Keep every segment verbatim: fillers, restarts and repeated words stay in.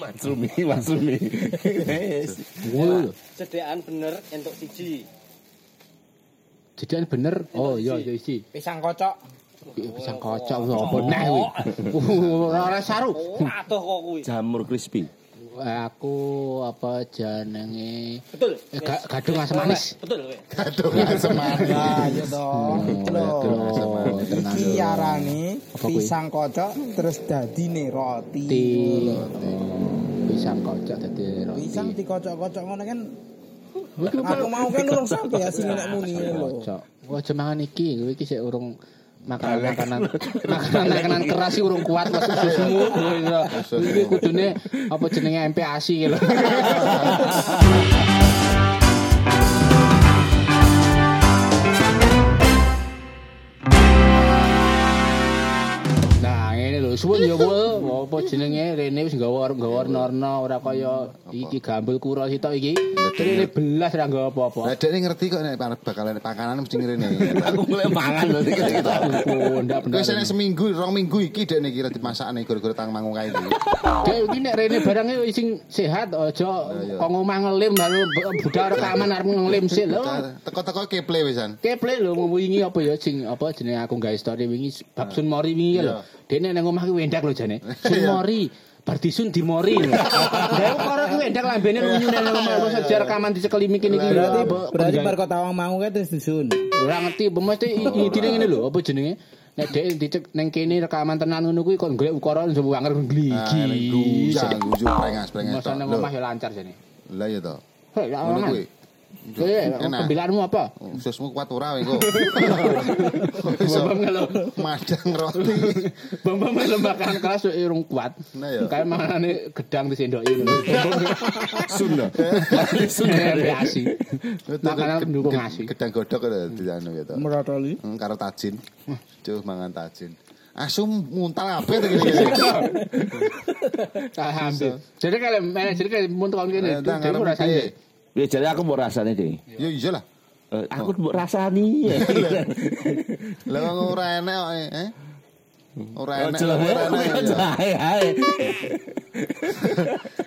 Mansumi, Mansumi. Cedhekan bener entuk siji. Cedhekan bener. Oh iya iya iki. Pisang kocok. Pisang kocok opo neh kuwi? Ora saru. Atuh kok kuwi. Jamur crispy. Aku apa jenenge? Betul. Gadung asam manis. Betul kowe. Gadung asam manis. Ya yo to. Gadung asam manis. Diarani pisang kocok terus dadine roti. Pisang kocok dadi roti. Pisang dikocok-kocok ngono kan. Aku mau kan urung sampe ya sing nek muni lho. Wah jemangan iki, kowe iki sik urung makanan makanan makanan makanan keras sih urung kuat masuk susumu iki kudune apa jenenge M P A S I lho. Nah ngene lho suwun ya kowe apa jenenge rene wis gawe gawe norno ora kaya iki gambul kura sitok iki rene belas ra nggawa apa-apa. Lah dekne ngerti kok nek bakal nek panganan mesti ngene. Aku mulai mangan lho iki kita. Wis nek seminggu, rong minggu iki dekne iki dimasakne gara-gara tang mangung kae iki. Dek iki nek rene barange sing sehat aja kok omah ngelim lho budal rekaman arep ngelim sik lho. Teko-teko keple wisan. Keple lho wingi apa ya sing apa jenenge aku gawe story wingi bab Sun Mori wingi lho. Dekne nang omah ki wendak lho jane. Sun Mori Bardisun di Mori. Lah karo kuwi endak lambene nyunyune lho sejarah rekaman dicekeli mikin iki. Berarti berarti bar kota wong mau kae terus dusun. Ora ngerti mesti idine ngene lho apa jenenge? Nek dhek dicek nang kene rekaman tenan ngono kuwi kon golek ukara njupuk anger gligi. Sanggujung prengas-prengas. Mosone omah ya lancar jane. Lah ya to. Ngono kuwi. Kowe pembilanmu apa? Ususmu kuat ora kowe. Madang roti. Bombom lembakan kelas urung kuat. Kae manane gedang disendoki. Sunda. Sunda reaksi. Makanan pendukung asi. Gedang godhog anu ya to. Merotoli. Karo tajin. Duh mangan tajin. Asum muntal apa gitu. Alhamdulillah. Jadi kalau manajer kan muntal ngene. Dewe rasane. Ya jare aku mbok rasane, Ding. Ya iya lah. Aku mbok rasani. Lah wong ora enek kok, eh. Ora enek.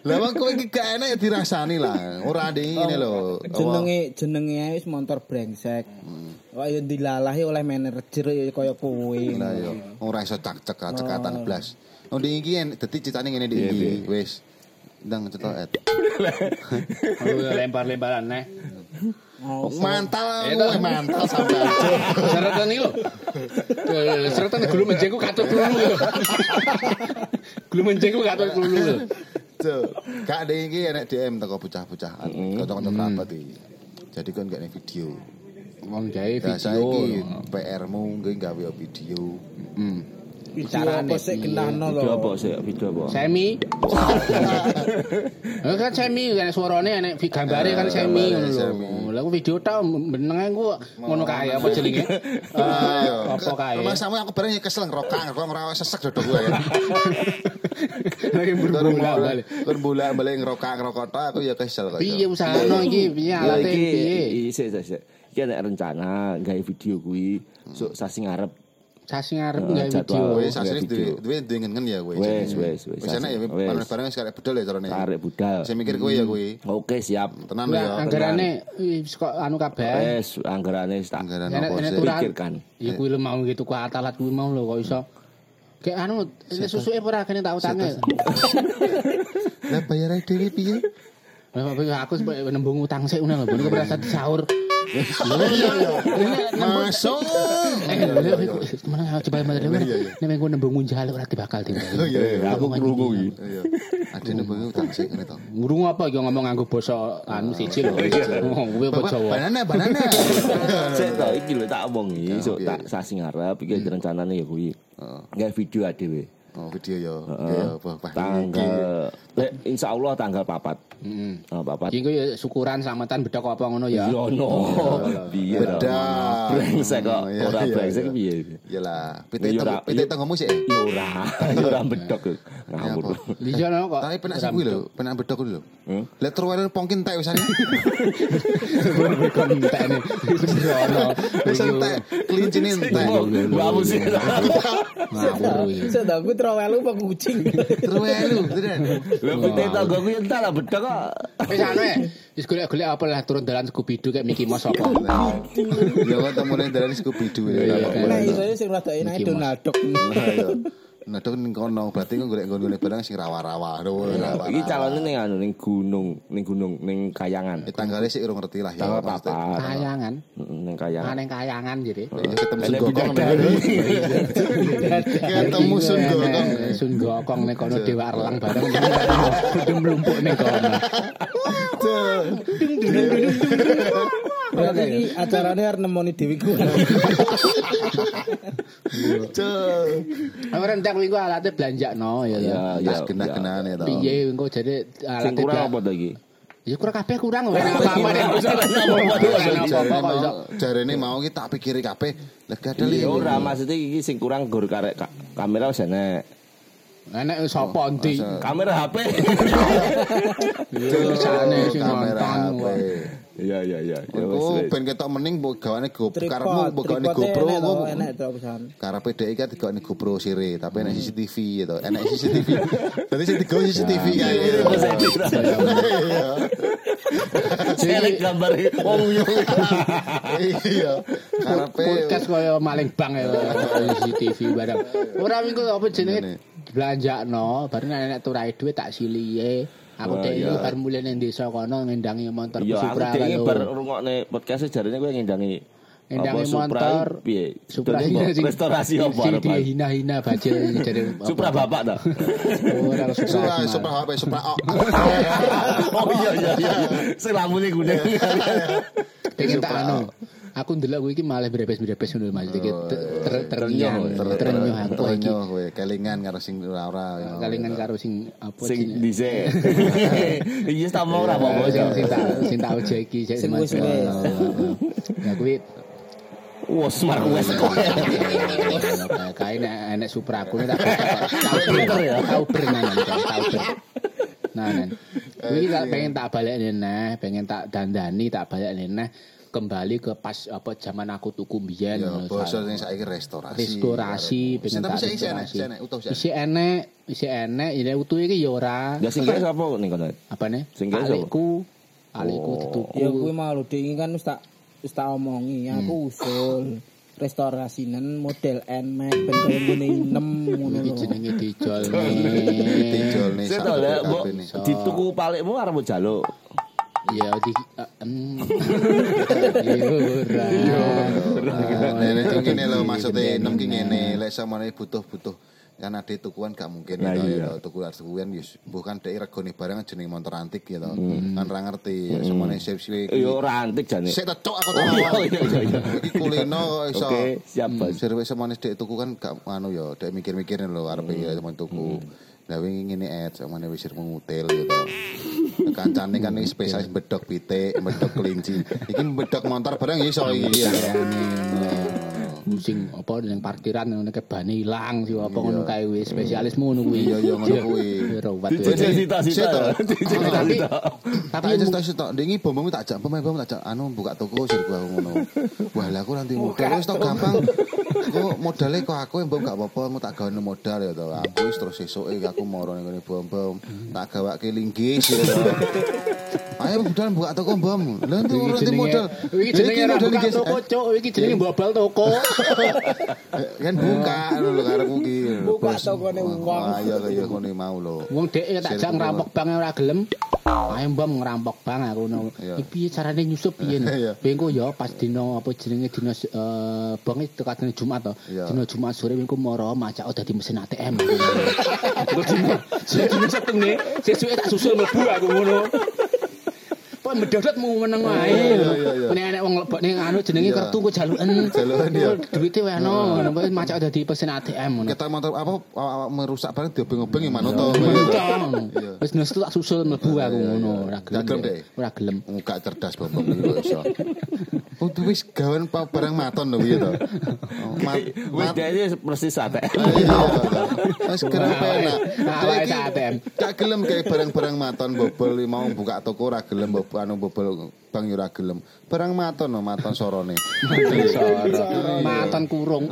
Lah wong kowe iki gak enek dirasani lah. Ora ndek ngene lho. Jenenge jenenge ae wis montor brengsek. Kok yo dilalahi oleh manajer kaya kowe. Lah yo ora iso cak-cak-cekatan blas. Ndek iki dadi citane ngene ndek iki. Wis. Ndang cetok. Lempar-lemparan neh. Mantal, eh mantal sampe. Seretan iki lho. Seretan gulu menjengku katot klulu lho. Gulu menjengku katot klulu lho. Gak ndek iki enek D M teko bocah-bocahan, kanca-kanca kerabat iki. Jadi kan gak nek video. Wong gawe video P R-mu kuwi gawe video. Heeh. Bicara apa sih kenano loh? Video apa sih? Video apa? Semi. Kan semi kan suarane enek gambare kan semi ngono. Lah video ta benenge ku ngono kae apa jenenge? Apa kae? Masamu aku bareng kesel ngrokak, kok ora sesek dodok gue ya. Lagi berbola balik. Berbola balik ngrokak-ngrokot aku ya kesel kok. Piye usahane iki? Piye alate piye? Isih isih. Iki ada rencana gawe video kuwi sok sasi ngarep. Sasi ngarep gawe video. Wis asli duwe duwe ngen ya kowe. Wis wis wis. Wis enak ya bareng-bareng wis karep budal ya carane. Karep budal. Sing mikir kowe ya kowe. Oke, siap. Tenan ya. Anggarane wis kok anu kabeh. Wis anggarane wis tak pikirkan. Ya kuwi lho mau gitu ku atalat kuwi mau lho kok iso. Kayak anu susuke ora kene tak utange. Lah bayar dhewe piye? Lah aku nembung utang sik ngono lho ben keprasa disaur. Masuk. Mana coba materi mana? Nih minggu nembung munjal orang dibakal tinggal. Aku ngurungu. Ada nembung utang sih kan itu. Ngurungu apa? Yang ngomong anggup boso anu sicil. Ngomong gue buat cowok. Banana, banana. Saya tahu iki lo tak bongi. So tak sasi ngarap. Iki rencananya ya gue. Gak video adewe. Oh video yo. Tanggal. Insya Allah tanggal papat. Heeh. Mm. Oh, papat. Iki ya syukuran samatan bedhok apa ngono ya. Yo no. Bedhok. Brengsek kok. Ora brengsek piye. Iyalah, pitik pitik tenggomu sik. Yo ora. Yo ora bedhok. Ngawur. Liyo no kok. Tapi penak siku lho, penak bedhok lho. Lah terwene pongkin tek wisane. Kon tekne. Ono. Wis tek klincine tek. Wah mesti. Ngawur. Sedaku terwelu apa kucing. Terwelu, tenan. Lha pitik tenggomu entar lah bedhok kok. Wis anu. Wis golek-golek apa lah turun dalan Scooby Doo kayak Mickey Mouse apa. Ya kok temune dalan Scooby Doo. Lah iso sing radake nang Donald Duck. Nah, itu kan kono, berarti kan golek-golek barang sing rawa-rawa. Ini calonnya ning anu ning gunung, ning gunung, ning kayangan. Tanggalnya sih urung ngerti lah ya. Kayangan. Ning kayangan. Ning kayangan jadi. Ketemu Sun Gokong. Ketemu Sun Gokong. Sun Gokong ning kono Dewa Erlang barang. Gedem mlumpuk ning kono. Berarti ini acaranya harus nemoni Dewi Gua. Cuk. Aku rentak minggu alatnya belanja no ya. Tas genah-genahan ya. Piye engko jadi alatnya kurang apa to iki? Ya kurang kabeh kurang ora apa-apa nek wis apa-apa. Jarene mau iki tak pikiri kabeh. Lah gadel iki ora maksud iki sing kurang gur karek kamera wis enek. Enak sapa endi? Kamera H P. Tulisane sing nonton. Iya iya iya. Engko ben ketok mening gawane GoPro karepmu gawane GoPro kok enak to pisan. Karepe dhek iki digawane GoPro sire, tapi enak C C T V ya to. Enak C C T V. Dadi sing digawe C C T V kae. Jelek gambar wong yo. Iya. Karepe podcast koyo maling bang ya C C T V barang. Ora minggu apa jenenge? Belanja no, baru nenek turai duit tak siliye. Aku deh ini baru mulai neng desa kono ngendangi motor Supra lalu. Iya, aku deh baru rungok neng podcast sejarahnya gue ngendangi. Ngendangi motor Supra restorasi apa? Dia hina-hina baca jadi Supra bapak dah. Supra Supra apa? Supra O. Oh iya iya iya. Selamuni gudeg. Pengen tak no. Aku ndelok kowe iki malah brebes-brebes ngono Mas iki terenyuh terenyuh aku iki kelingan karo sing ora-ora kelingan karo sing apa sing dhisik iki wis tamu ora apa-apa sing sing tak ojo iki sing wis ya kuwi wah smart wes kok kae enek Supra aku tak tau ya tau berenang tau nah nah kuwi pengen tak balekne nah pengen tak dandani tak balekne nah kembali ke pas apa zaman aku tuku mbiyen ya basa sing saiki restorasi restorasi pengen tak restorasi isi enek isi enek ya utuh iki ya ora ya sing sapa ning kono apane sing aliku aliku dituku ya kuwi malu ding kan wis tak wis tak omongi aku usul restorasinen model N Max ben ngene enam ngono iki jenenge dijolne dijolne dituku palikmu arep njaluk ya di ngene lho maksude enam ki ngene lek samane butuh-butuh kan ade tukuan gak mungkin ya tuku harus tukuan wis bukan dhek regone barang jeneng motor antik ya to kan ra ngerti samane sip-sip yo ora antik jane sik tetok aku tahu iki kulino iso oke siap sirwe samane dhek tuku kan gak anu ya dhek mikir-mikir lho arep ya samane tuku lha wingi ngene et samane wis ngutil ya to kancane kan iki spesialis bedhok pitik, bedhok kelinci. Iki bedhok motor barang iso iki. Sing apa nang parkiran ngono kebane ilang sih apa ngono kae wis spesialismu ngono kuwi. Iya ya ngono kuwi. Cita-cita. Tapi cita-cita ndingi bombomu tak jak, bombomu tak jak anu buka toko sir gua ngono. Wah, lha aku nanti modal wis tok gampang. Kok modale kok aku mbok gak apa-apa mu tak gawe modal ya to. Aku wis terus sesuk aku moro ning ngene bom-bom tak gawake linggis ya. Ayo modal buka toko bom. Lha nanti modal. Iki jenenge buka toko, Cuk. Iki jenenge mbobal toko. Kan buka lho karepku iki. Buka tokone wong. Ayo ya ngene mau lho. Wong dhek tak jak ngerampok bang ora gelem. Ayo bom ngerampok bang aku ngono. Piye carane nyusup piye? Bengko ya pas dina apa jenenge dina bang tekane Jumat to. Dina Jumat sore bengko moro macak dadi mesin A T M. Sesuk setengene, sesuk tak susul mlebu aku ngono. Pon medhot mu meneng wae lho. Nek wong lebokne anu jenenge kertu ku jaluken. Jaluken ya. Duwite wae ono, macak dadi pesen A T M ngono. Ketok motor apa merusak barang diobeng-obeng ya manoto. Wis nus tak susul mlebu aku ngono, ora gelem. Ora gelem. Enggak cerdas bambang kok iso. Kudu wis gawen barang maton lho piye to. Wis dhewe persis satek. Wis kerepenak. Awak satek. Enggak gelem gawe barang-barang maton bobol mau buka toko ora gelem bobol anu bobol Bang yo ora gelem. Barang maton no maton sorone. Maton kurung.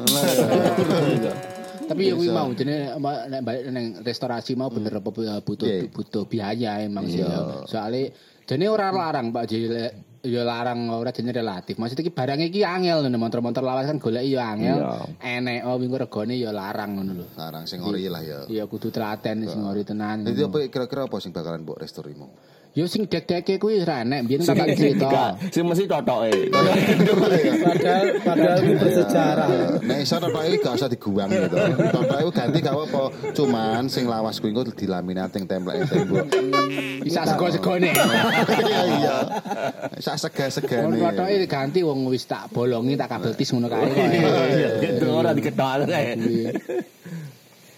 Tapi aku mau jadi nek balik nang restorasi mau bener butuh butuh biaya emang sih soalnya jadi orang larang Pak jadi ya larang ora jenenge relatif. Maksudnya iki barang iki angel ngono montor-montor lawas kan goleki ya angel. Enek o wingi regane ya larang ngono lho. Larang sing ori lah ya. Ya kudu telaten sing ori tenan. Dadi apa kira-kira apa sing bakalan mbok restorimo? Ya sing dek-deke kuwi ora enek mbiyen tak cerita. Sing mesti totoke. Padahal padahal iki bersejarah. Nek iso totoke iki gak usah diguang ya to. Totoke ganti gak apa-apa. Cuman sing lawas kuwi engko dilaminating templek tembok. Bisa sego-segone. Iya. Sega-segane. Kotoke diganti wong wis tak bolongi tak kabel tis ngono kae. Gitu ora dikethok kae.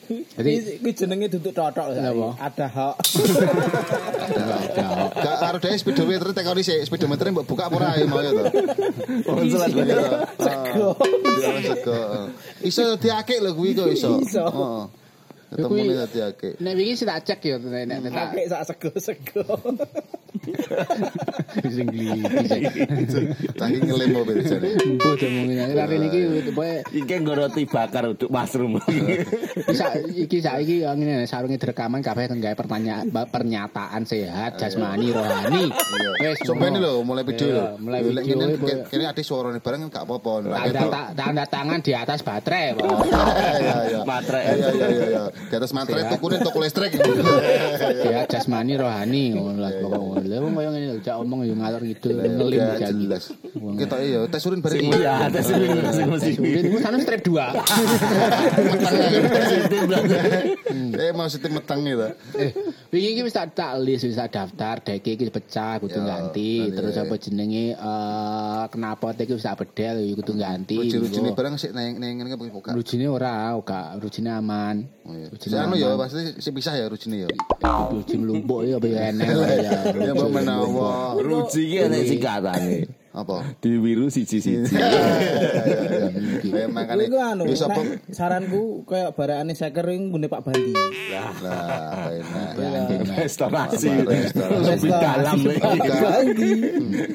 Jadi jenenge duduk totok ada hak. Ada hak. Gak arep dhewe speedometer tekoni sik, speedometer mbok buka apa ora mau ya to. Oncelat ya. Sego. Sego. Iso diakek lho kuwi kok iso. Heeh. Ketemu nek diakek. Nek wingi sik tak cek ya nek nek tak sak sego-sego. Sing tangi ngelem opo jane. Mbok demungine lare niki iki nggo roti bakar uduk mushroom. Bisa iki saiki ngene sarunge direkaman kabeh nggawe pertanyaan pernyataan sehat jasmani rohani. Wis sompene lho mulai video lho. Mulai ngene kene ati suarane bareng gak apa-apa. Tanda tangan di atas baterai. Baterai. Iya iya iya. Di atas baterai tukune toko listrik. Ya jasmani rohani ngono lah pokoknya. Lha wong koyo ngene jak omong yo ngalor ngidul ngelim jan jelas. Ketok yo tes urin bareng. Iya, tes urin sing mesti. Urinmu kan strip dua. Eh maksudnya meteng to. Eh wingi iki wis tak tak list wis tak daftar dek iki pecah kudu ganti terus apa jenenge kenapa iki wis tak bedel yo kudu ganti. Rujine bareng sik nang ngene kok buka. Rujine ora, gak rujine aman. Rujine anu yo pasti sik pisah ya rujine yo. Rujine mlumpuk yo apa yo enek ya. Ya mbok menawa ruji iki ana singkatane. Apa? Diwiru siji-siji. Ya makane wis apa saranku koyo barakane seker ing ngene Pak Bandi. Lah, enak. Restorasi. Restorasi dalam iki.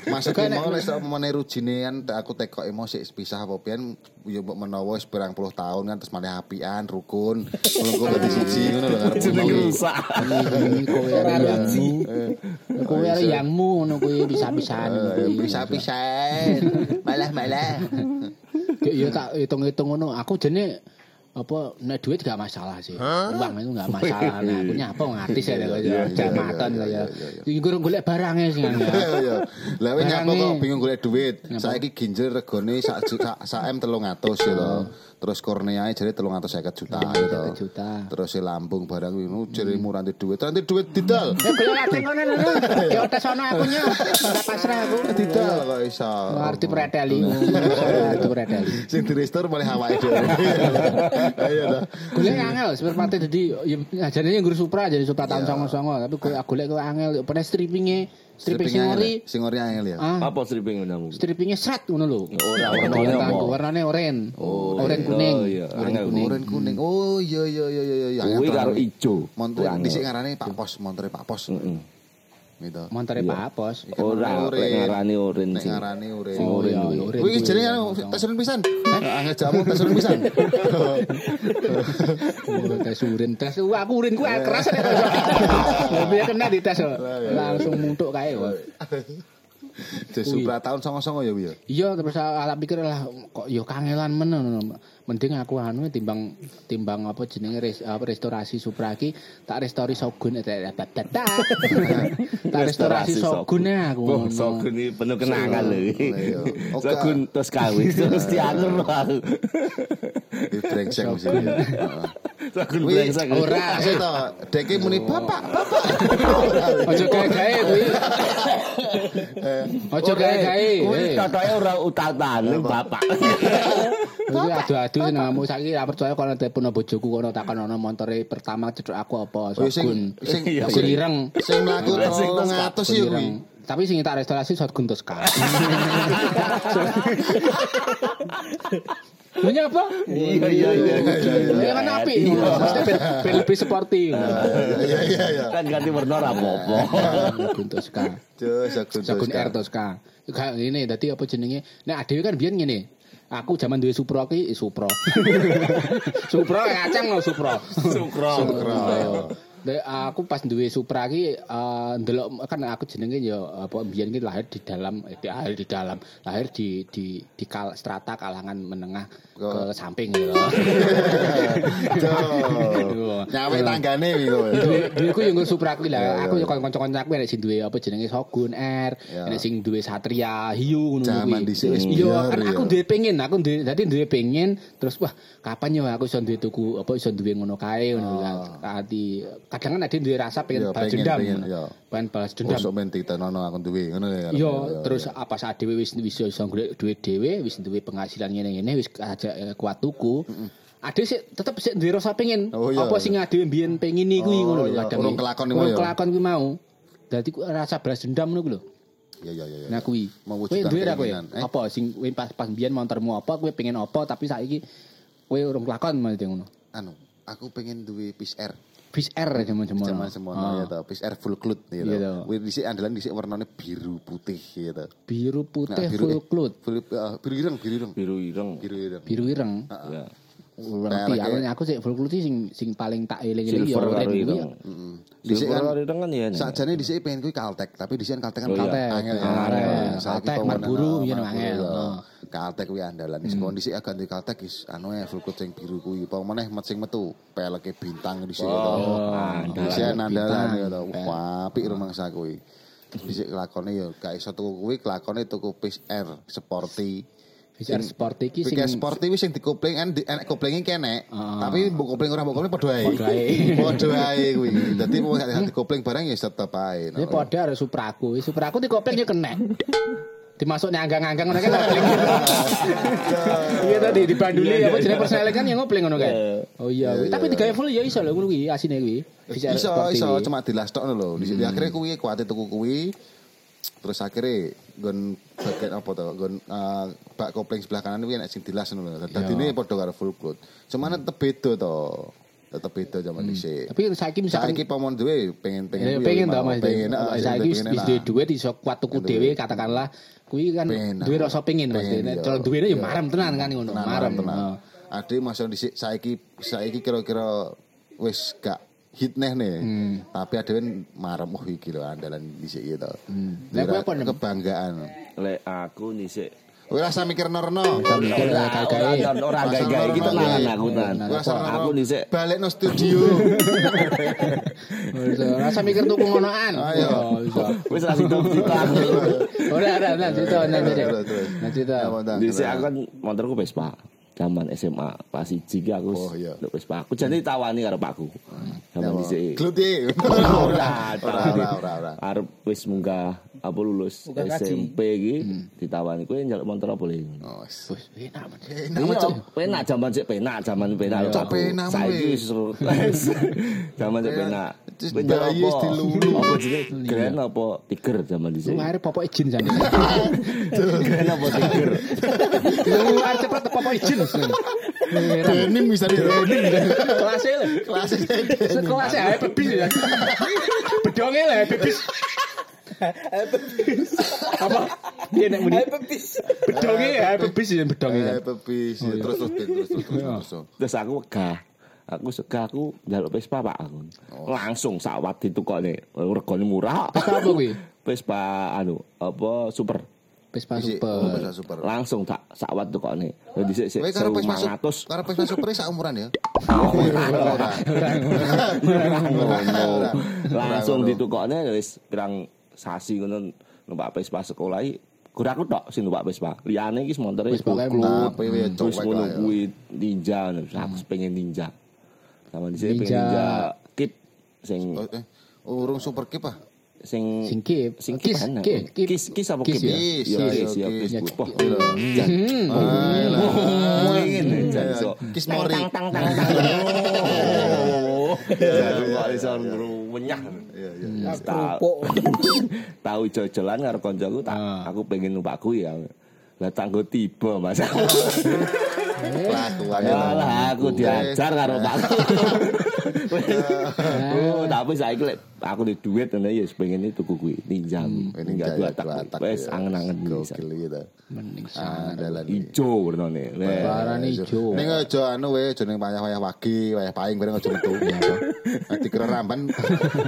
Masake mau lek sak meneh rujinean aku tekok emosi pisah apa pian yo mbok menawa wis pirang puluh tahun kan terus maneh apian rukun. Mlengko dadi siji ngono lho arep rusak. Kowe arep siji. Kowe arep yangmu ngono kuwi pisah-pisahan kuwi. Pisah-pisah malah-malah. Yo tak hitung-hitung ngono, aku jene apa nek duit gak masalah sih. Uang itu gak masalah. Nah, aku nyapa ngatis ya kaya jamatan kaya. Iki guru golek barange sing ngono. Lah wis nyapa kok bingung golek duit. Saiki ginjel regane sak juta sak M three hundred ya to. Terus korneae jare three hundred fifty juta ya to. Terus lambung barang ngono jare murah ndek duit. Nanti duit didol. Ya golek lajeng ngono lho. Ya tes ono aku nyo. Pasrah aku didol kok iso. Arti preteli. Arti preteli. Sing direstor boleh awake dhewe. Ayo dah. Golek angel seperti jadi ajane ngurus Supra jadi Supra tahun ninety-nine tapi golek golek kowe angel pene strippinge stripping singori singori angel ya. Apa stripping ngono? Strippinge sret ngono lho. Warnane oranye. Oranye kuning. Oranye kuning. Oh iya iya iya iya. Kuwi karo ijo. Montor dhisik ngarane Pak Pos, montore Pak Pos. Gitu. Montore Pak Pos. Ora ngarani urin. Ngarani urin. Urin. Kuwi jenenge tes urin pisan. Angel jamu tes urin pisan. Tes urin, tes aku urin ku keras nek tes. Biar kena dites langsung muntuk kae kok. Tes Supra tahun ninety-nine ya, Bu ya. Iya, terus ala pikir lah kok ya kangelan men. Mending aku anu timbang timbang apa jenenge restorasi Supra iki tak restori Shogun tak restorasi Shogun aku. Shogun iki penuh kenangan lho. Shogun terus kawis terus diatur. Di brengsek mesti. Sagun blengsak. Ora sih to, deki muni bapak, bapak. Aja gawe-gawe kuwi. Aja gawe-gawe. Kuwi katane ora utatan bapak. Kuwi adu-adu jenengmu saiki ra percaya kono telepon bojoku kono takon ana montore pertama cedhok aku apa Sagun. Sing ireng, sing mlaku telung atus yo kuwi. Tapi sing tak restorasi Sagun Tosca. Punya apa? Iya iya iya. Dia kan api. Maksudnya lebih sporty. Iya iya iya. Kan ganti warna apa-apa. Sagun Tosca. Sagun R Tosca. Kayak ngene dadi apa jenenge? Nek adewe kan biyen ngene. Aku jaman duwe Supra ki Supra. Supra kacang lho Supra. Supra. Supra. Dek aku pas duwe Supra ki ndelok kan aku jenenge ya apa mbiyen ki lahir di dalam lahir di dalam lahir di di di strata kalangan menengah ke samping lho. Nyawe tanggane lho. Duweku yo nggo Supra ki lah. Aku yo kanca-kancaku nek sing duwe apa jenenge Shogun R, nek sing duwe Satria Hiu ngono kuwi. Jaman dhisik wis yo aku duwe pengen, aku duwe dadi duwe pengen terus wah kapan yo aku iso duwe tuku apa iso duwe ngono kae ngono ati kadang kan ada yang dirasa pengen balas dendam pengen balas dendam usuk men titenono aku duwe ngono ya yo terus apa sak dhewe wis wis iso golek duit dhewe wis duwe penghasilan ngene-ngene wis aja kuat tuku ade sik tetep sik duwe rasa pengen apa sing ade mbiyen pengini kuwi ngono kadang urung kelakon kuwi kelakon kuwi mau dadi rasa balas dendam ngono lho ya ya ya nah kuwi mewujudkan keinginan apa sing pas pas mbiyen montormu apa kowe pengen apa tapi saiki kowe urung kelakon maksudnya ngono anu aku pengen duwe P S R Fish air jaman-jaman. Jaman-jaman ya toh, fish air full cloth ya toh. Wis dhisik andalan dhisik warnane biru putih ya toh. Biru putih full cloth. Biru ireng, biru ireng. Biru ireng. Biru ireng. Biru ireng. Heeh. Berarti aku sik full cloth sing sing paling tak eling-eling ya warna ireng. Heeh. Dhisik warna ireng kan ya. Sajane dhisik pengen kuwi Caltech, tapi dhisik Caltech kan Caltech angel ya. Caltech marburu yen angel. Caltech kuwi andalan. Wis kondisi agak di Caltech wis anu ya full cloth sing biru kuwi. Apa meneh sing metu peleke bintang di sini to. Dhisik andalan ya to. Apik rumangsa kuwi. Dhisik lakone ya gak iso tuku kuwi, lakone tuku P S R sporty. Bicara sport iki sing bicara sport iki sing dikopling enek koplinge kene tapi mbok kopling ora mbok kopling padha ae padha ae kuwi dadi wong sak dikopling barang ya tetep ae ya padha karo Supraku Supraku dikopling yo kene dimasuk nang anggang-anggang ngono kan kopling iya tadi dibanduli apa jenenge persel kan yo kopling ngono kan oh iya tapi digawe full ya iso lho kuwi asine kuwi iso iso cuma dilasthokno lho di akhire kuwi kuwate tuku kuwi terus akhirnya gon bagian apa tuh gon uh, bak kopling sebelah kanan itu enak sing dilas nulah. Tadi ini podo karo full cloth. Cuman tetep beda toh, tetep beda zaman hmm. dhisik. Tapi saiki misalkan saiki pomon dhewe pengen pengen. Ya pengen ta Mas. Pengen saiki wis duwe duit iso kuat tuku dhewe katakanlah kuwi kan duwe rasa pengen Mas. Nek cara duwene ya marem tenan kan ngono. Marem tenan. Ade masuk dhisik saiki saiki kira-kira wis gak hit neh nih, hmm. tapi ada yang marah oh iki lho andalan dhisik iki to. Hmm. Lek apa kebanggaan. Lek aku dhisik. Ora usah mikir norno. Ora gawe-gawe iki to lan aku tan. Aku dhisik balekno studio. Ora usah mikir tuku ngonoan. Ayo. Wis ra sido ditan. Ora ora ora cita nang cita. Dhisik aku kan motorku Vespa. Zaman S M A pas siji ki aku nek wis Pak aku jane tawani karo Pakku. Zaman dhisik. Gluti. Ora ora ora ora. Arep wis munggah apa lulus S M P ki ditawani kowe njaluk motor apa le. Wis enak men. Enak penak zaman sik penak zaman penak. Saiki wis zaman sik penak. Bayi wis dilulu. Apa jenenge? Grand apa Tiger zaman dhisik. Luwih popoke jin jane. Grand apa Tiger. Luwih cepet popoke jin. Denim bisa di denim. Kelasnya lho. Kelasnya. Sekelasnya ae bebis ya. Bedonge lho bebis. Ae bebis. Apa? Dia nek muni. Ae bebis. Bedonge ae bebis ya bedonge. Ae bebis. Terus terus terus terus. Terus aku wegah. Aku sega aku njaluk Vespa Pak aku. Langsung sawat ditukokne. Regane murah. Apa kuwi? Vespa anu apa super. Vespa super. super. Langsung tak sawat tukokne. Lah dhisik sik lima ratus. Karo Vespa super sak umuran ya. Langsung ditukokne wis pirang sasi ngono numpak Vespa sekolah iki. Gur aku tok sing numpak Vespa. Liyane iki montere wis klub. Wis ngono kuwi ninja. Aku pengen ninja. Sama di sini ninja. Ninja Kip sing eh, urung super kip ah. Sing sing kip, sing kip kan. Kis kis apa kip ya? Ya ya kis. Kis mori. Tang tang tang tang. Jadi warisan menyah. Iya iya. Kerupuk. Tahu jojolan karo koncoku tak aku pengen numpakku ya. Lah tanggo tiba Mas. Lah aku diajar karo Pak. Oh, tapi saiki lek aku duwe duit ngene ya pengen tuku kuwi ninja. Ninja dua tak. Wes angen-angen gokil iki ta. Mending sandalan ijo wernane. Warnane ijo. Ning aja anu wae jeneng wayah-wayah wagi, wayah paing bareng aja metu. Ati keramban,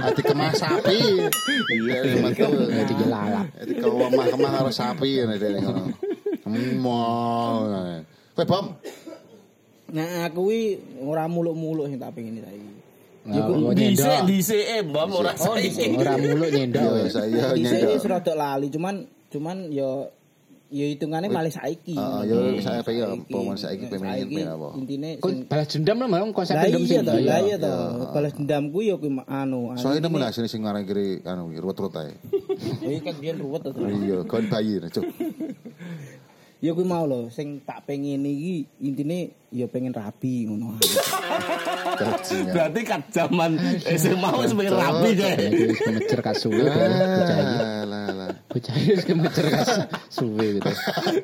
ati kemah sapi. Iya metu ati gelalap. Ati kemah-kemah karo sapi ngene ngono. Mau. Kowe pom. Nah aku kuwi ora muluk-muluk sing tak pengin saiki. Ya kok dhisik-dhisike mbom ora saiki. Ora muluk nyendok. Saya nyendok. Dhisik rada lali cuman cuman ya ya hitungane malih saiki. Heeh ya saya pengen pom saiki pengen apa. Intine balas dendam lho Bang konsep dendam sing. Lah iya to. Balas dendamku ya kuwi anu. Soale nemu lah sing sing ngarang kiri anu ruwet-ruwet ae. Iki kan biyen ruwet to. Iya kon bayi cuk. Ya aku mau loh, sing tak pengen ini intinya ya pengen rapi ngono. Berarti kat zaman S M A wis pengen rapi deh. Wis kemecer kasuwe. Bocah wis kemecer kasuwe gitu.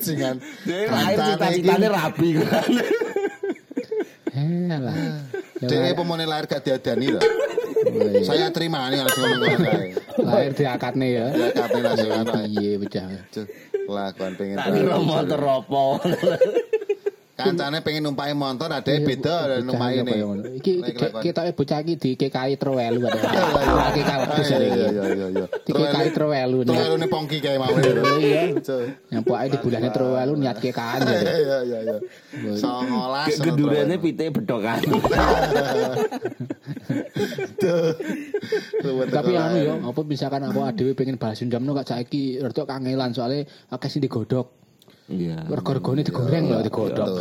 Singan. Dhewe cita-citane rapi ngono. Eh lah. Dhewe pemone lahir gak diadani lho. Saya terima nih langsung ngono. Lahir diakatne ya. Diakatne langsung ngono. Piye bocah. Lakuan pengen tadi motor opo kancane pengen numpaki motor ada beda numpaki ne iki ketoke bocah iki di K K I Trowelu iki kalebus iki yo yo yo K K I Trowelu Trowelune pongki kae mau iya nyampake di bulane Trowelu niat K K I yo yo yo sembilan belas gedurane pite bedokan tapi anu yo apa misalkan aku adewe pengen balas dendam no gak saiki rada kangelan soalnya akeh sing digodhog. Iya. Gorgone digoreng lho digodhog.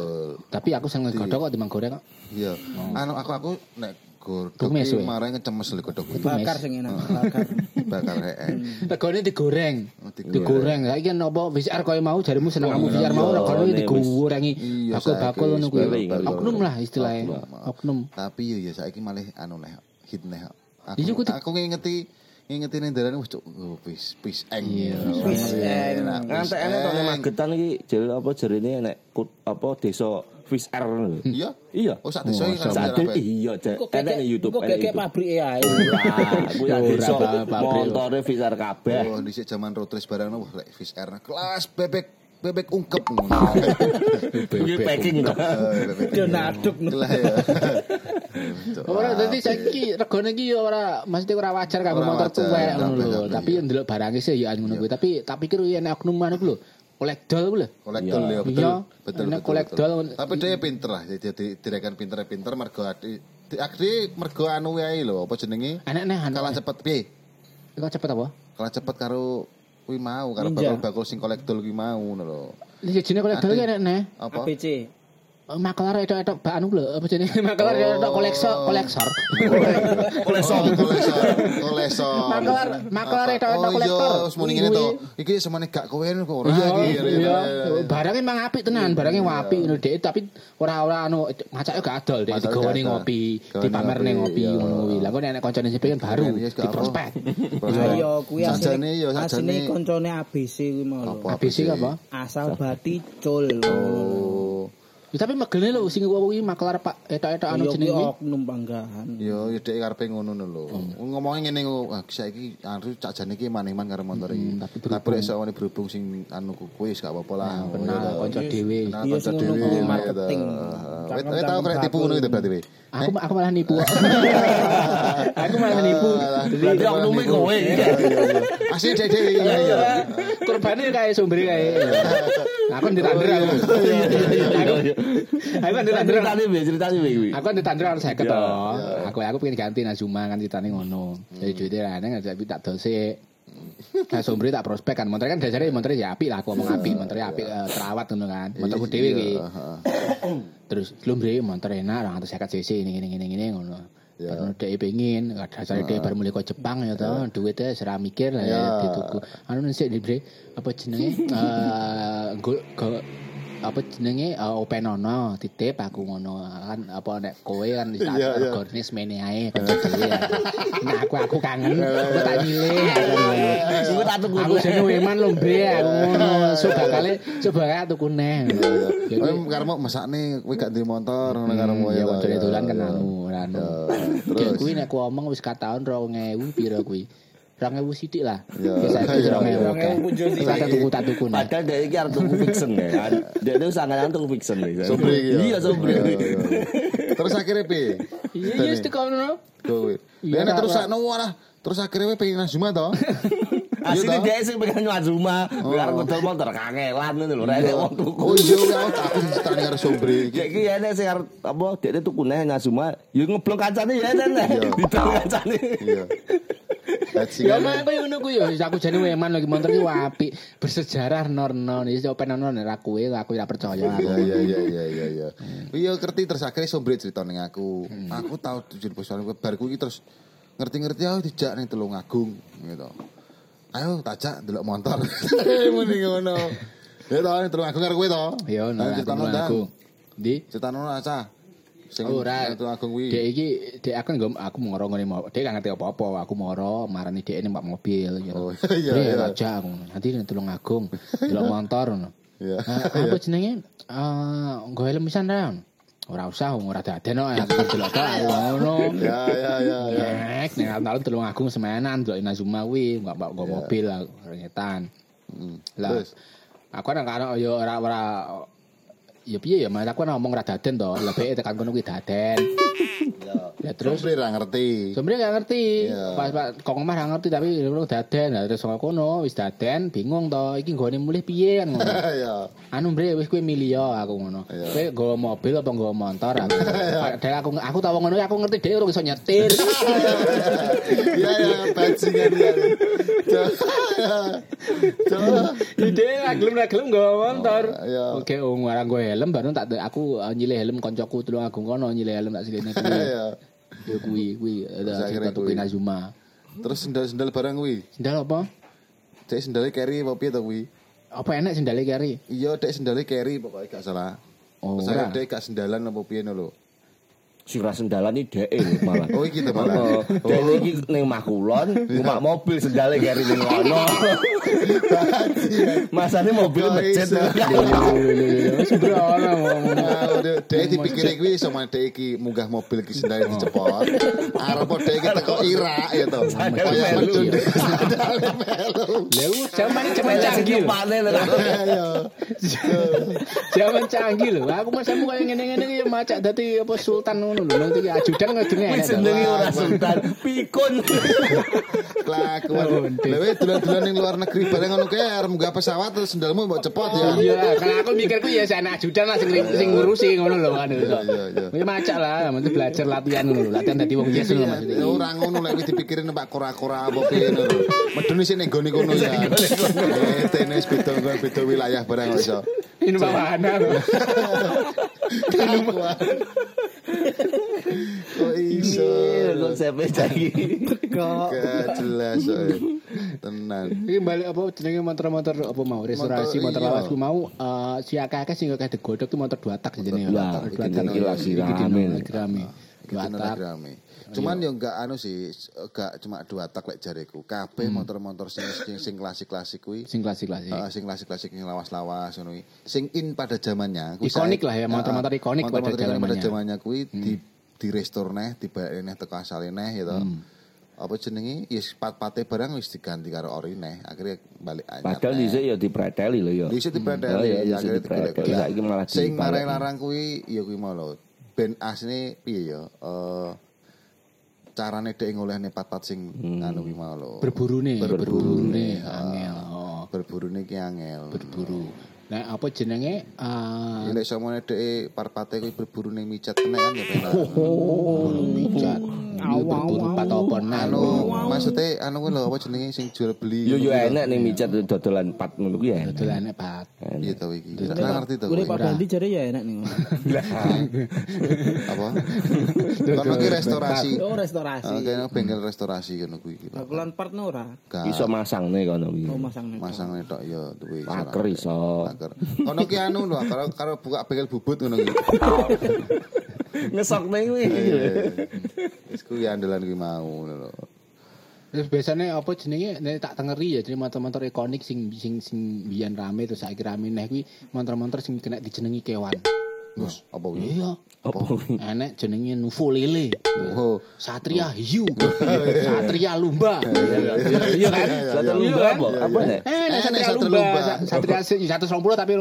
Tapi aku seneng godhog kok timbang goreng kok. Iya. Anu aku aku nek godhog iki marang ngecemes lho godhog. Bakar sing enak, bakar. Bakar heeh. Regone digoreng. Digoreng. Saiki napa V C R koyo mau jarimu seneng kamu V C R mau regone digorengi. Bakul-bakul ngono kuwi. Oknum lah istilahnya. Oknum. Tapi yo ya saiki malah anu neh hitneh. Aku aku ngingeti ingetine ndelane wis wis wis eng wis enak ngantekane kok Magetan iki jel apa jerene nek apa desa V R lho iya iya oh sak desa iki sampe iya enek ning YouTube kok gek pabrike ae kuwi desa montore V R kabeh oh dhisik jaman road race barang wah lek V R kelas bebek bebek ungkep bebek packing donaduk lah ya ora dadi saiki regane iki ora mesti ora wajar kanggo motor tuwek ngono lho tapi ndelok barange sih ya ngono kuwi tapi tak pikir enak oknum anu lho kolektor lho kolektor ya betul betul kolektor tapi dhek pinter lah dadi direkan pinter-pinter mergo akeh mergo anu wae lho apa jenenge kalah cepet piye kalah cepet apa kalah cepet karo kuwi mau karo bakul-bakul sing kolektor kuwi mau lho. Iki jenenge kolektor iki enekne. A B C. Makelar edok-edok bak anu lho, apa jenenge? Makelar edok kolektor, kolektor. Kolektor, kolektor, kolektor. Makelar, makelar edok-edok kolektor. Oh, muni ngene to. Iki semene gak kowe kok ora iki. Iya, barange mang apik tenan, barange apik ngono dhek tapi ora-ora anu macake gak adol dhek digawani ngopi, dipamerne ngopi ngono kuwi. Lah kok nek koncone sipil kan baru di prospek. Iya, kuwi asline yo sajane koncone A B C kuwi mau. A B C apa? Asal bati cul. Ya, tapi magene lho sing kowe iki maklar Pak etok-etok anu jenenge iki oknum panggahan. Ya ya dhek karepe ngono lho. Ngomongnya ngene kok ah saiki arep cak jane iki maneman karo motor iki. Tapi nek sawene berhubung sing anu kuwi wis gak apa-apa lah. Benar kanca dhewe. Iya kanca dhewe marketing. Kowe tau kok tipu ngono gitu berarti. Aku aku malah nipu. Aku malah nipu. Berarti oknum kowe. Asih dhewe iki. Kurbane kae sumbere kae. Aku nditander aku. Aku kan ditandra tadi be ceritane be kuwi. Aku kan ditandra harus seket to. Aku aku pengen ganti Nazuma kan ceritane ngono. Jadi duite ana tak dosek. Nah, Sombri tak prospek kan. Montre kan dasare montre ya apik lah, aku ngomong apik, montre apik terawat ngono kan. Montorku dhewe iki. Terus Sombri montre enak dua ratus lima puluh cc ini ngene ngene ngene ngono. Baru dhek pengin, dasare dhek bar mulih kok Jepang ya to, duwite ora mikir lah ya dituku. Anu sik Sombri apa jenenge? Eh apa jenenge openono titip aku ngono kan apa nek kowe kan di saat organis mene ae nah aku aku kangen aku tak milih aku tak tuku aku jenenge Weman Lombre aku ngono coba kali coba kali tuku neh kowe karepmu mesakne kowe gak duwe motor ngono karepmu ya padha dolan kan anu anu terus kuwi nek ku omong wis kataun dua ribu pira kuwi Rangga bu sidik lah, bisa itu rangga bu jodoh. Kita tuku tak tuku nih. Padahal dia ini harus tuku fiction ya. Dia itu sangat-sangat tuku fiction nih. Sobri, iya sobri. Terus akhirnya pi. Iya iya itu kau nol. Dia nih terus sakno lah. Terus akhirnya pengen Azuma toh. Asli dia sih pengen Azuma. Biar motor motor kangelan itu loh. Rangga mau tuku. Oh iya, aku standar sobri. Jadi dia nih sih harus apa? Dia tuku nih Azuma. Yo ngeblok kacanya ya nih. Diblok kacanya. Ya mah aku ngono ku yo aku jane Weman lagi montor iki apik bersejarah norno iki openono nek kowe aku ora percaya aku. Iya iya iya iya iya. Yo ngerti terus akhire Sombri cerita ning aku. Aku tau tujuan bosane barku iki terus ngerti-ngerti aku dijak ning Telung Agung gitu. Ayo tajak ndelok montor. Muni ngono. Ya ta ning Telung Agung karo kowe to? Yo nang Telung Agung. Ndi? Cetanono acah. Ora dhek iki dhek aku nggo aku moro ngene dhek gak ngerti apa-apa aku moro marani dhek numpak mobil ya. Oh iya iya aja ngono. Nanti nang Tulung Agung delok motor ngono. Iya. Apa jenenge? Eh nggo helm pisan ra. Ora usah ora dadeno aku delok ngono. Ya ya ya ya. Nek nang Tulung Agung semenan delok Inazuma kuwi mbak mbak nggo mobil rengetan. Lah aku nang karo ya ora ora ya piye ya malah aku ngomong ra daden to, lebih tekan kono kuwi daden. Ya terus Sombri ra ngerti. Sombri gak ngerti. Pas Pak Kong mah ra ngerti tapi daden. Lah terus kok kono wis daden bingung to, iki nggone mulih piye kan ngono. Ya. Anu Mbre wis kowe milih yo aku ngono. Kowe nggawa mobil apa nggawa motor? Padahal aku aku tau ngono aku ngerti dhewe urung iso nyetir. Ya ya bajingan ya. Coba. Ide gelem-gelem nggawa motor. Oke, wong ora nggo helm baru tak aku nyilih helm koncoku Tulung Agung kono nyilih helm tak silihne kuwi. Iya. Yo kuwi kuwi ada tuku Inazuma. Terus sendal-sendal barang kuwi. Sendal apa? Dek sendale carry apa piye to kuwi? Apa enak sendale carry? Iya, dek sendale carry pokoke gak salah. Oh, saya dek gak sendalan apa piye lho. Sira sendalan iki dek malah. Oh iki to malah. Dek iki ning Makulon, cuma mobil sendale carry ning ono. Masane mobil becet. Wis berana ngomong. Dek dipikir iki iso mate iki munggah mobil iki sendale dicepot. Arep dek iki teko Irak ya to. Koyo melu. Lewat jaman cepat canggih. Jaman canggih lho. Aku masemu koyo ngene-ngene iki macak dadi apa sultan lho iki ajudan ngedenge enak. Wis jenenge ora sultan, pikun. Kelakuan. Lewe dolan-dolan ning luar negeri bareng ngono kae arep munggah pesawat terus sendalmu mbok cepot ya. Iya, kan aku mikirku ya anak ajudan lah sing sing ngurusi ngono lho kan. Iya iya. Wis macak lah, mesti belajar latihan ngono lho, latihan dadi wong yes lho maksud iki. Ora ngono lek dipikirin numpak kora-kora apa piye lho. Medune sik ning gone kono ya. Tenis beda-beda wilayah bareng iso. Ini bawana lho. Kok iso konsepnya lagi kok gak jelas tenan ini balik apa jenenge motor-motor apa mau restorasi motor lawasku mau si akeh-akeh sing akeh digodhog tuh motor dua tak jenenge motor dua tak iki rame dua tak cuman yo gak anu sih gak cuma dua tak lek jareku kabeh motor-motor sing sing klasik-klasik kuwi sing klasik-klasik heeh sing klasik-klasik sing lawas-lawas ngono kuwi sing in pada zamannya ikonik lah ya motor-motor ikonik pada zamannya pada zamannya kuwi di direstor neh dibalik neh teko asale neh gitu. Hmm. Apa jenenge ya pat-pate barang wis diganti karo ori neh akhire balik anyar. Padahal dhisik ya dipreteli lho ya. Dhisik dipreteli ya akhire dipreteli. Saiki malah dipreteli. Sing larang kuwi ya kuwi mau lho. Ben asine piye ya? Eh carane dhek ngolehne pat-pat sing anu kuwi mau lho. Berburune, berburune angel. Berburune ki angel. Berburu. Nah, apa jenenge? Uh... Nek samone dhek parpate kuwi berburu ning micat tenan ya. Oh, micat. berburu patok pon anu maksudnya anu kuwi lho apa jenenge sing jual beli. Yo yo enak ning micat dodolan pat ngono kuwi ya. Dodolane pat. Iya to iki. Ora ngerti to. Kuwi Pak Bandi jare ya enak ning. Apa? Kono ki restorasi. Oh restorasi. Oke nang bengkel restorasi ngono kuwi iki. Dodolan part no ora. Iso masangne kono kuwi. Oh masangne. Masangne tok yo duwe. Paker iso. Kono ki anu lho karo karo buka bengkel bubut ngono kuwi. Ngesok ning kuwi. Wis kuwi andalan kuwi mau lho. Wis biasane apa jenenge nek tak tengeri ya jenenge motor-motor ikonik sing sing sing biyen rame terus saiki rame neh kuwi motor-motor sing kena dijenengi kewan. Terus apa kuwi? Iya, apa kuwi? Enek jenenge Nuvo Lele. Oh, Satria Hiu. Satria Lumba. Iya kan? Satria Lumba apa? Apa nek? Eh, nek Satria Lumba, Satria seratus dua puluh tapi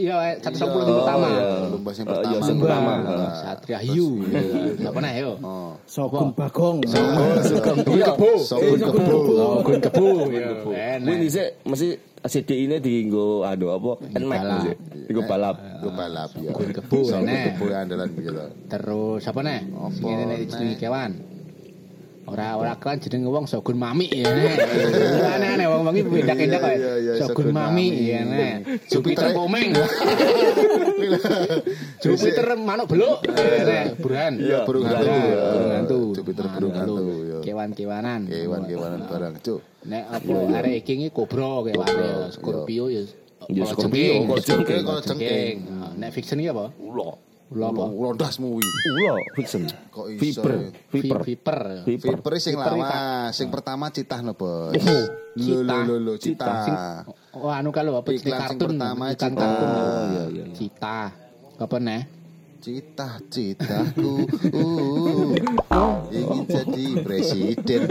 iya satu sampul yang pertama. Lomba yang pertama. Yang pertama. Satria Hiu. Apa nah yo? Sogong Bagong. Sogong Kebo. Sogong Kebo. Sogong Kebo. Ini sih masih C D ini dienggo ado apa? Enmek sih. Dienggo balap. Dienggo balap ya. Sogong Kebo. Sogong Kebo andalan gitu. Terus apa nah? Ini nih jeneng kewan. Ora-ora kan jeneng wong Sogun Mami ya. Aneh-aneh wong-wong iki beda-beda kok. Sogun Mami ya neh. Jupiter Komeng. Jupiter manuk beluk. Ya buruan. Ya burung hantu. Jupiter burung hantu ya. Kewan-kewanan. Kewan-kewanan barang, Cuk. Nek apa arek iki iki kobra kewan. Scorpio ya. Ya Scorpio, kok cengking. Nek fiction iki apa? Ula. Lama londasmu iki. Ulo Vision. Kok iso Viper. Viper. Viper sing lawas, sing pertama Citah lho, Bos. Lho lho lho Citah. Oh anu kalau apa jeneng kartun pertama Citah. Iya iya. Citah. Apa neh? Citah-citahku. Ingin jadi presiden.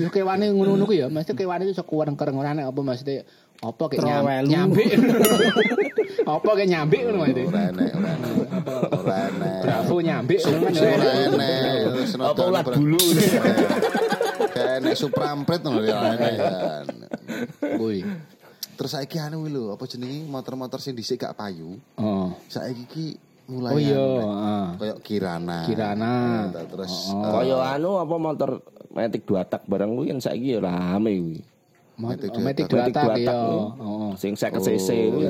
Yo kewane ngono-ngono ku ya. Maksudnya kewane iso kuwereng-kereng ora nek apa maksudnya apa kayak nyam- nyambik apa kayak nyambik ngono mesti ora enak ora enak ora enak bravo nyambik ora enak apa ulat bulu kan suprampret ngono ya enak kan kuwi terus saiki anu lho apa jenenge motor-motor sing dhisik gak payu oh saiki iki mulai oh iya koyo Kirana Kirana terus koyo anu apa motor Matic dua tak barang kuwi kan saiki ya rame kuwi Matic dua tak ya. Heeh, sing fifty cc kuwi.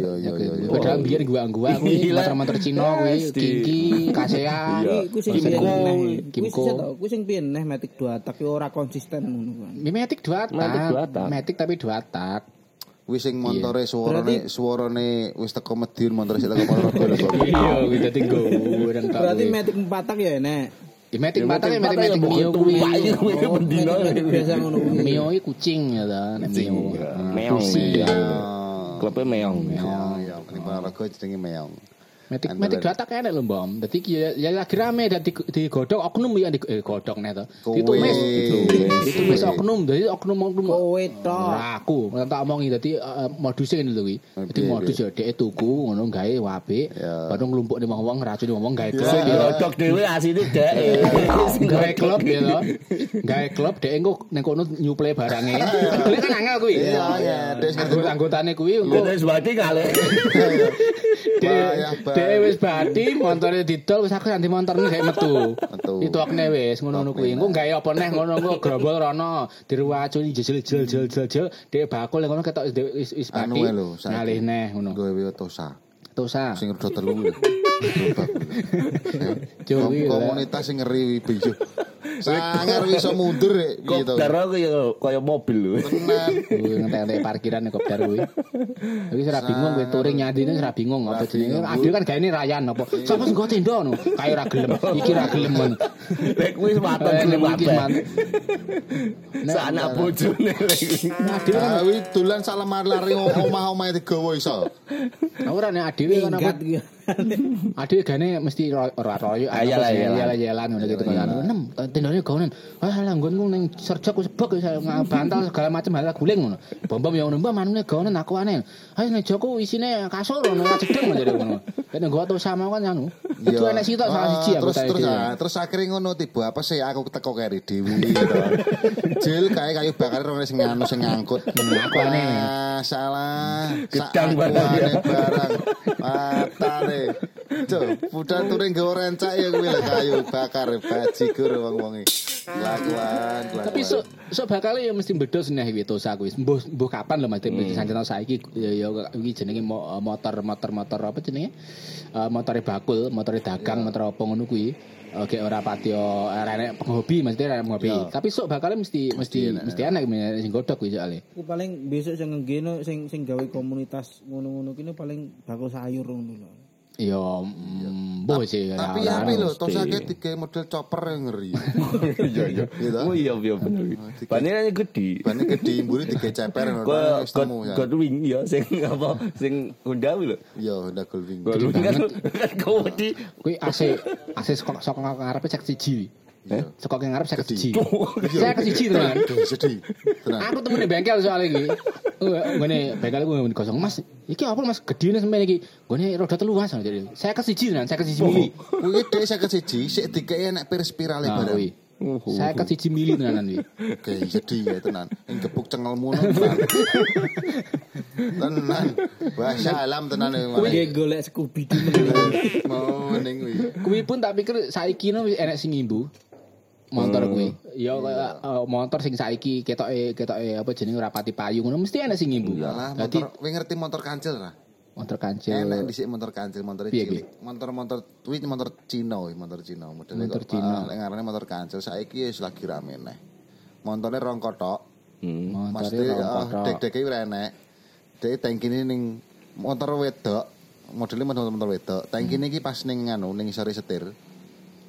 Padahal biyen gua-gua kuwi motor-motor Cina kuwi, Kiki, Kasea. Kuwi sing Kimco. Kuwi sing piye neh Matic dua tak ora konsisten ngono kuwi. Matic dua tak. Matic tapi dua tak. Wis sing montore suarane suarane wis teko Medion montore sik teko Ponorogo lho. Iya, kuwi dadi go. Berarti Matic empat tak ya enek. Matic batang ya matic mio kuwi. Mio biasa ngono. Mio iki kucing ya ta. Mio. Mio. Klepe meong. Ya, ning Ponorogo jenenge meong. Matic matic datak enak lho, Mbom. Dadi ya lagi rame dadi digodhog oknum ya digodhog neh to. Ditumis. Ditumis oknum, dadi oknum-oknum kowe to. Aku tak omongi dadi moduse ngene lho kuwi. Dadi modus ya dhek tuku ngono gawe wabik, baru nglumpukne wong-wong racune wong gawe klub. Digodhog dhewe asine dhek. Gawe klub ya to. Gawe klub dhek engko ning kono nyuple barange. Dhewe kan angel kuwi. Iya ya, dhek anggotane kuwi engko wis wati kalih. Dhewe wis bati montore didol wis aku anti montorne gak metu. Itu akne wis ngono-ngono kuwi. Engko gawe apa neh ngono engko grombol rono diruwacuni jejel-jejel-jejel dhewe bakul ngono ketok wis bati. Ngalih neh ngono. Gawe tosa. Tosa. Sing rada telu lho. Komunitas sing ngeri biyo. Sangar iso mundur rek piye to. Kopdar kaya mobil lho. Tenan. Ngentek-entek parkiran kopdar kuwi. Iki ora bingung kowe touring nyandine ora bingung apa jenenge. Adil kan gaene Rayan apa. Sopo sing go tenda ngono. Kae ora gelem. Iki ora gelem. Lek kuwi waton gelem kabeh. Sanak bojone lek. Adil kan kuwi dolan salemar lari omah-omahe digawa iso. Ora nek Adil kan apa. Aduh gane mesti ora royo ayal-ayalan ngono gitu kan. enam tendane gonen. Ah lah nggonku ning serjak wis bek bantal segala macam hal guling ngono. Bombom ya ngono mbah manune gonen aku aneh. Ah ning joku isine kasur ngono jedeng menjadi ngono. Kene gua tau sama kan anu. Itu enak sitok salah siji terus terus nah, terus akhire ngono tiba apa sih aku teko keri dhewe to. Jil kae kayu bakar wong sing anu sing ngangkut. Apane? Salah. Gedang barang barang. Matane. Cuk, budal turing gawe rencak ya kuwi lho kayu bakar bajigur wong-wong iki. Lakuan, lakuan. Tapi sok so bakale ya mesti bedos neh iki tos aku wis. Mbuh mbuh kapan lho Mas Tepet sanjana saiki ya iki jenenge motor-motor-motor apa jenenge? Motore bakul, motore dagang, motor apa ngono kuwi. Oke ora pati yo arek penghobi mesti arek penghobi. Tapi sok bakale mesti mesti mesti enak sing godhog kuwi soalé. Ku paling besok sing nggene sing sing gawe komunitas ngono-ngono kene paling bakul sayur ngono lho. Yo, boleh sih. Tapi apa lo? Tosake tiga model chopper yang ngeri. Iya iya. Oh iya iya benar. Banirane gede. Banirane gede, mburi tiga ceper yang orang ketemu ya. Goldwing ya, sing apa? Sing Honda lo. Iya Honda Goldwing. Goldwing kan gede. Kui A C A C sok sok ngarepe cek siji. Sekok yang ngarep saya kecil, saya kecil teman. Aku temen di bengkel soal ini, gue nih bengkel gue nggak kosong mas. Iki apa mas gede nih sampai lagi. Gue nih roda terluas soal jadi. Saya kecil teman, saya kecil mili. Gue deh saya kecil, saya tiga enak perspiral ibadah. Saya kecil mili teman nanti. Oke jadi ya teman. Yang kepuk cengal mono tenan bahasa alam tenan kuwi golek Scooby Doo mau ning kuwi kuwi pun tak pikir saiki no enek sing ngimbu motor kuwi ya motor sing saiki ketoke ketoke apa jenenge ora pati payu ngono mesti enek sing ngimbu dadi kowe ngerti motor kancil ra motor kancil enek dhisik motor kancil motor cilik motor-motor kuwi motor Cina motor Cina modele lek ngarane motor kancil saiki wis lagi rame neh montone rong kothok mesti dek-deke ora enek. Jadi tangkine ning motor wedok, modele motor wedok. Tangkine iki pas ning anu ning sore setir.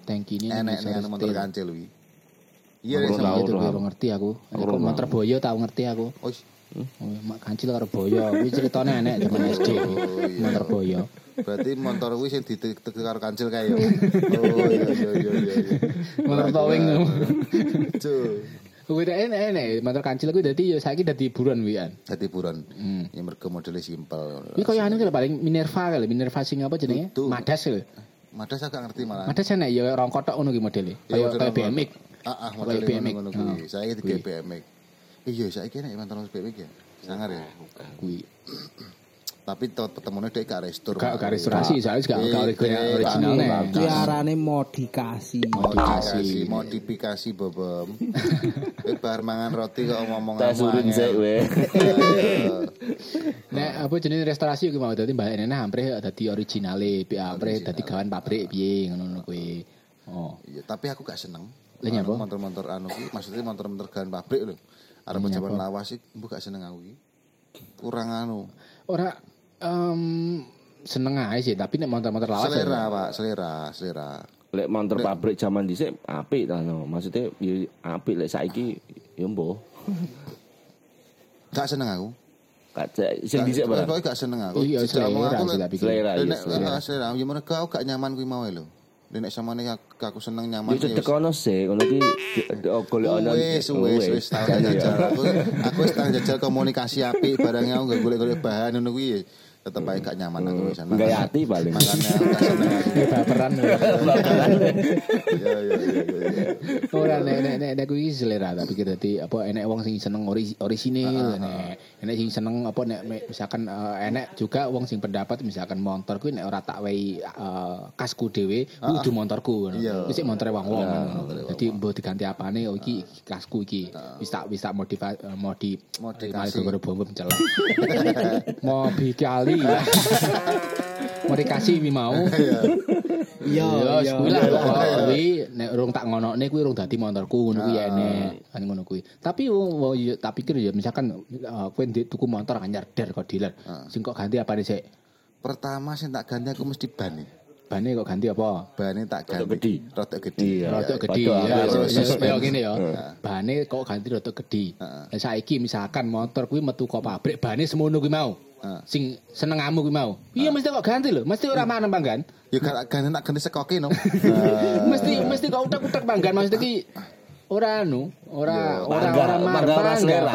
Tangkine enek ning motor kancil kuwi. Iya wis ngerti aku. Motor boyo tau ngerti aku. Wis, mak kancil karo boyo kuwi critane enek jaman S D. Motor boyo. Berarti motor kuwi sing ditek-tek karo kancil kae yo. Oh iya iya iya iya. Motor towing. Cuk. Kuwi enak enak motor kancil kuwi dadi ya saiki dadi hiburan wian. Dadi hiburan. Hmm. Ya mergo modele simpel. Iki koyo anu kira paling Minerva kali, Minerva sing apa jenenge? Madas lho. Madas aku gak ngerti malah. Madas enak ya rong kothok ngono ki modele. Kayak kayak B M X. Heeh, modele ngono kuwi. Saiki dadi B M X. Iya, saiki enak motor B M X ya. Sangar ya. Kuwi. Tapi tetemune dhek gak restur. Gak restorasi, saiki gak originalne. Diarane modifikasi. Modifikasi, modifikasi bebem. Eh bar mangan roti kok ngomong-ngomong. Tak surun sik we. Nek apa jenenge restorasi iki mau dadi mbah enene hampir dadi originale, hampir dadi gawan pabrik piye ngono kuwi. Oh, iya, tapi aku gak seneng. Lha nyapa? Motor-motor anu kuwi maksudnya motor-motor gawan pabrik lho. Arep jaman lawas iki mbok gak seneng aku iki. Kurang anu. Ora Um, seneng ae sih tapi nek motor-motor lawas selera Pak, selera, selera. Lek motor pabrik zaman dhisik apik ta no. Maksude ya apik lek saiki ya mbo. Gak seneng aku. Gak sing dhisik Pak. Kok gak seneng aku. Iya, selera aku tak pikir. Selera, selera. Selera, yo mergo aku gak nyaman kuwi mau lho. Nek samane aku seneng nyaman ya. Yo tekono sih, ngono iki golek ana. Wis wis wis tak jajal. Aku wis tak jajal komunikasi apik barangnya aku gak golek-golek bahan ngono kuwi. Tetep baik gak nyaman aku wis ana. Gaya ati paling. Makanya baperan. Ya ya ya ya. Ora nek nek nek kuwi selera tapi ki dadi apa enek wong sing seneng orisinil nek enek sing seneng apa nek misalkan enek juga wong sing pendapat misalkan motor kuwi nek ora tak wehi kasku dhewe kudu motorku ngono. Wis montore wong-wong. Dadi mbuh diganti apane oh iki kasku iki wis tak wis tak modifikasi modi modifikasi karo bombe pencelak. Mau bikali mau dikasih mi mau. Iya. Iya, kuwi kuwi nek urung tak ngonokne kuwi urung dadi motorku ngono kuwi enek kan ngono kuwi. Tapi tak pikir ya misalkan kowe tuku motor anyar der kok dealer. Sing kok ganti apane sik? Pertama sing tak ganti aku mesti ban. Bane kok ganti apa? Bane tak ganti rotok gedhi. Rotok gedhi. Ya ngene ya. Bane kok ganti rotok gedhi. Lah saiki misalkan motor kuwi metu kok pabrik bane semono kuwi mau. Uh. Sing seneng amu kuwi mau. Iya uh. mesti kok ganti lho, mesti ora manem panggan. Ya gak ganti tak ganti sekoke no. Mesti mesti kok utek-utek panggan maksud iki ora anu, ora ora ora marga selera,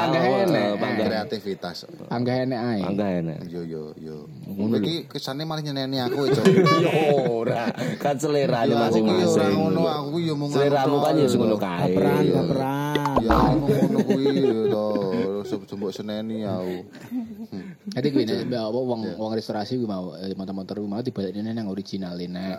kreativitas. Panggah enek ae. Panggah enek. Yo yo yo. Ngono iki kesane malah nyeneni aku yo. Yo ora, kan selera masing-masing. Ora ngono aku yo mung ngono. Seleramu kan yo ngono kae. Peran peran. Ya ngono kuwi to, sembok seneni aku. Ati kuwi nek wong wong restorasi kuwi mau motor-motor kuwi mau dibalikne nang originale nek.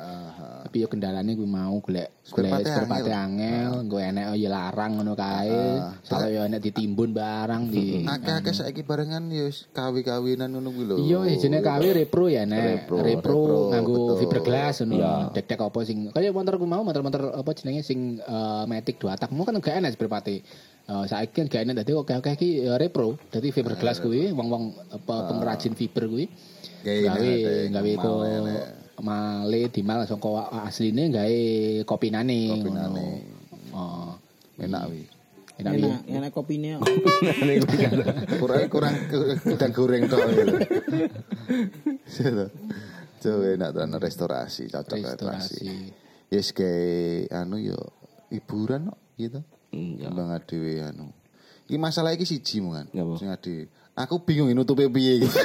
Tapi yo kendalane kuwi mau golek golek sepate angel, nggo enek larang ngono kae, kalau yo enek ditimbun barang di. Akeh-akeh saiki barengan yo kawi-kawinan ngono kuwi lho. Iya, jenenge kawi repro ya nek. Repro nganggo fiberglass ngono. Dek-dek apa sing kaya motorku mau motor-motor apa jenenge sing Matic dua tak mu kan gak enek seberpate. Saiki kan gak enek dadi akeh-akeh iki repro, dadi fiberglass kuwi wong-wong pengrajin fiber kuwi. Gawe gawe iku male dimal saka asline gawe kopinane ngono. Oh. Enak wi. Enak wi. Enak kopine. Kurang-kurang kita goreng tok gitu. Sudah. Coba enak tenan restorasi, cocok restorasi. Yes kayak anu yo hiburan kok gitu. Iya. Bang dhewe anu. Iki masalah iki siji mung kan. Sing ade. Aku bingung nutupe piye iki.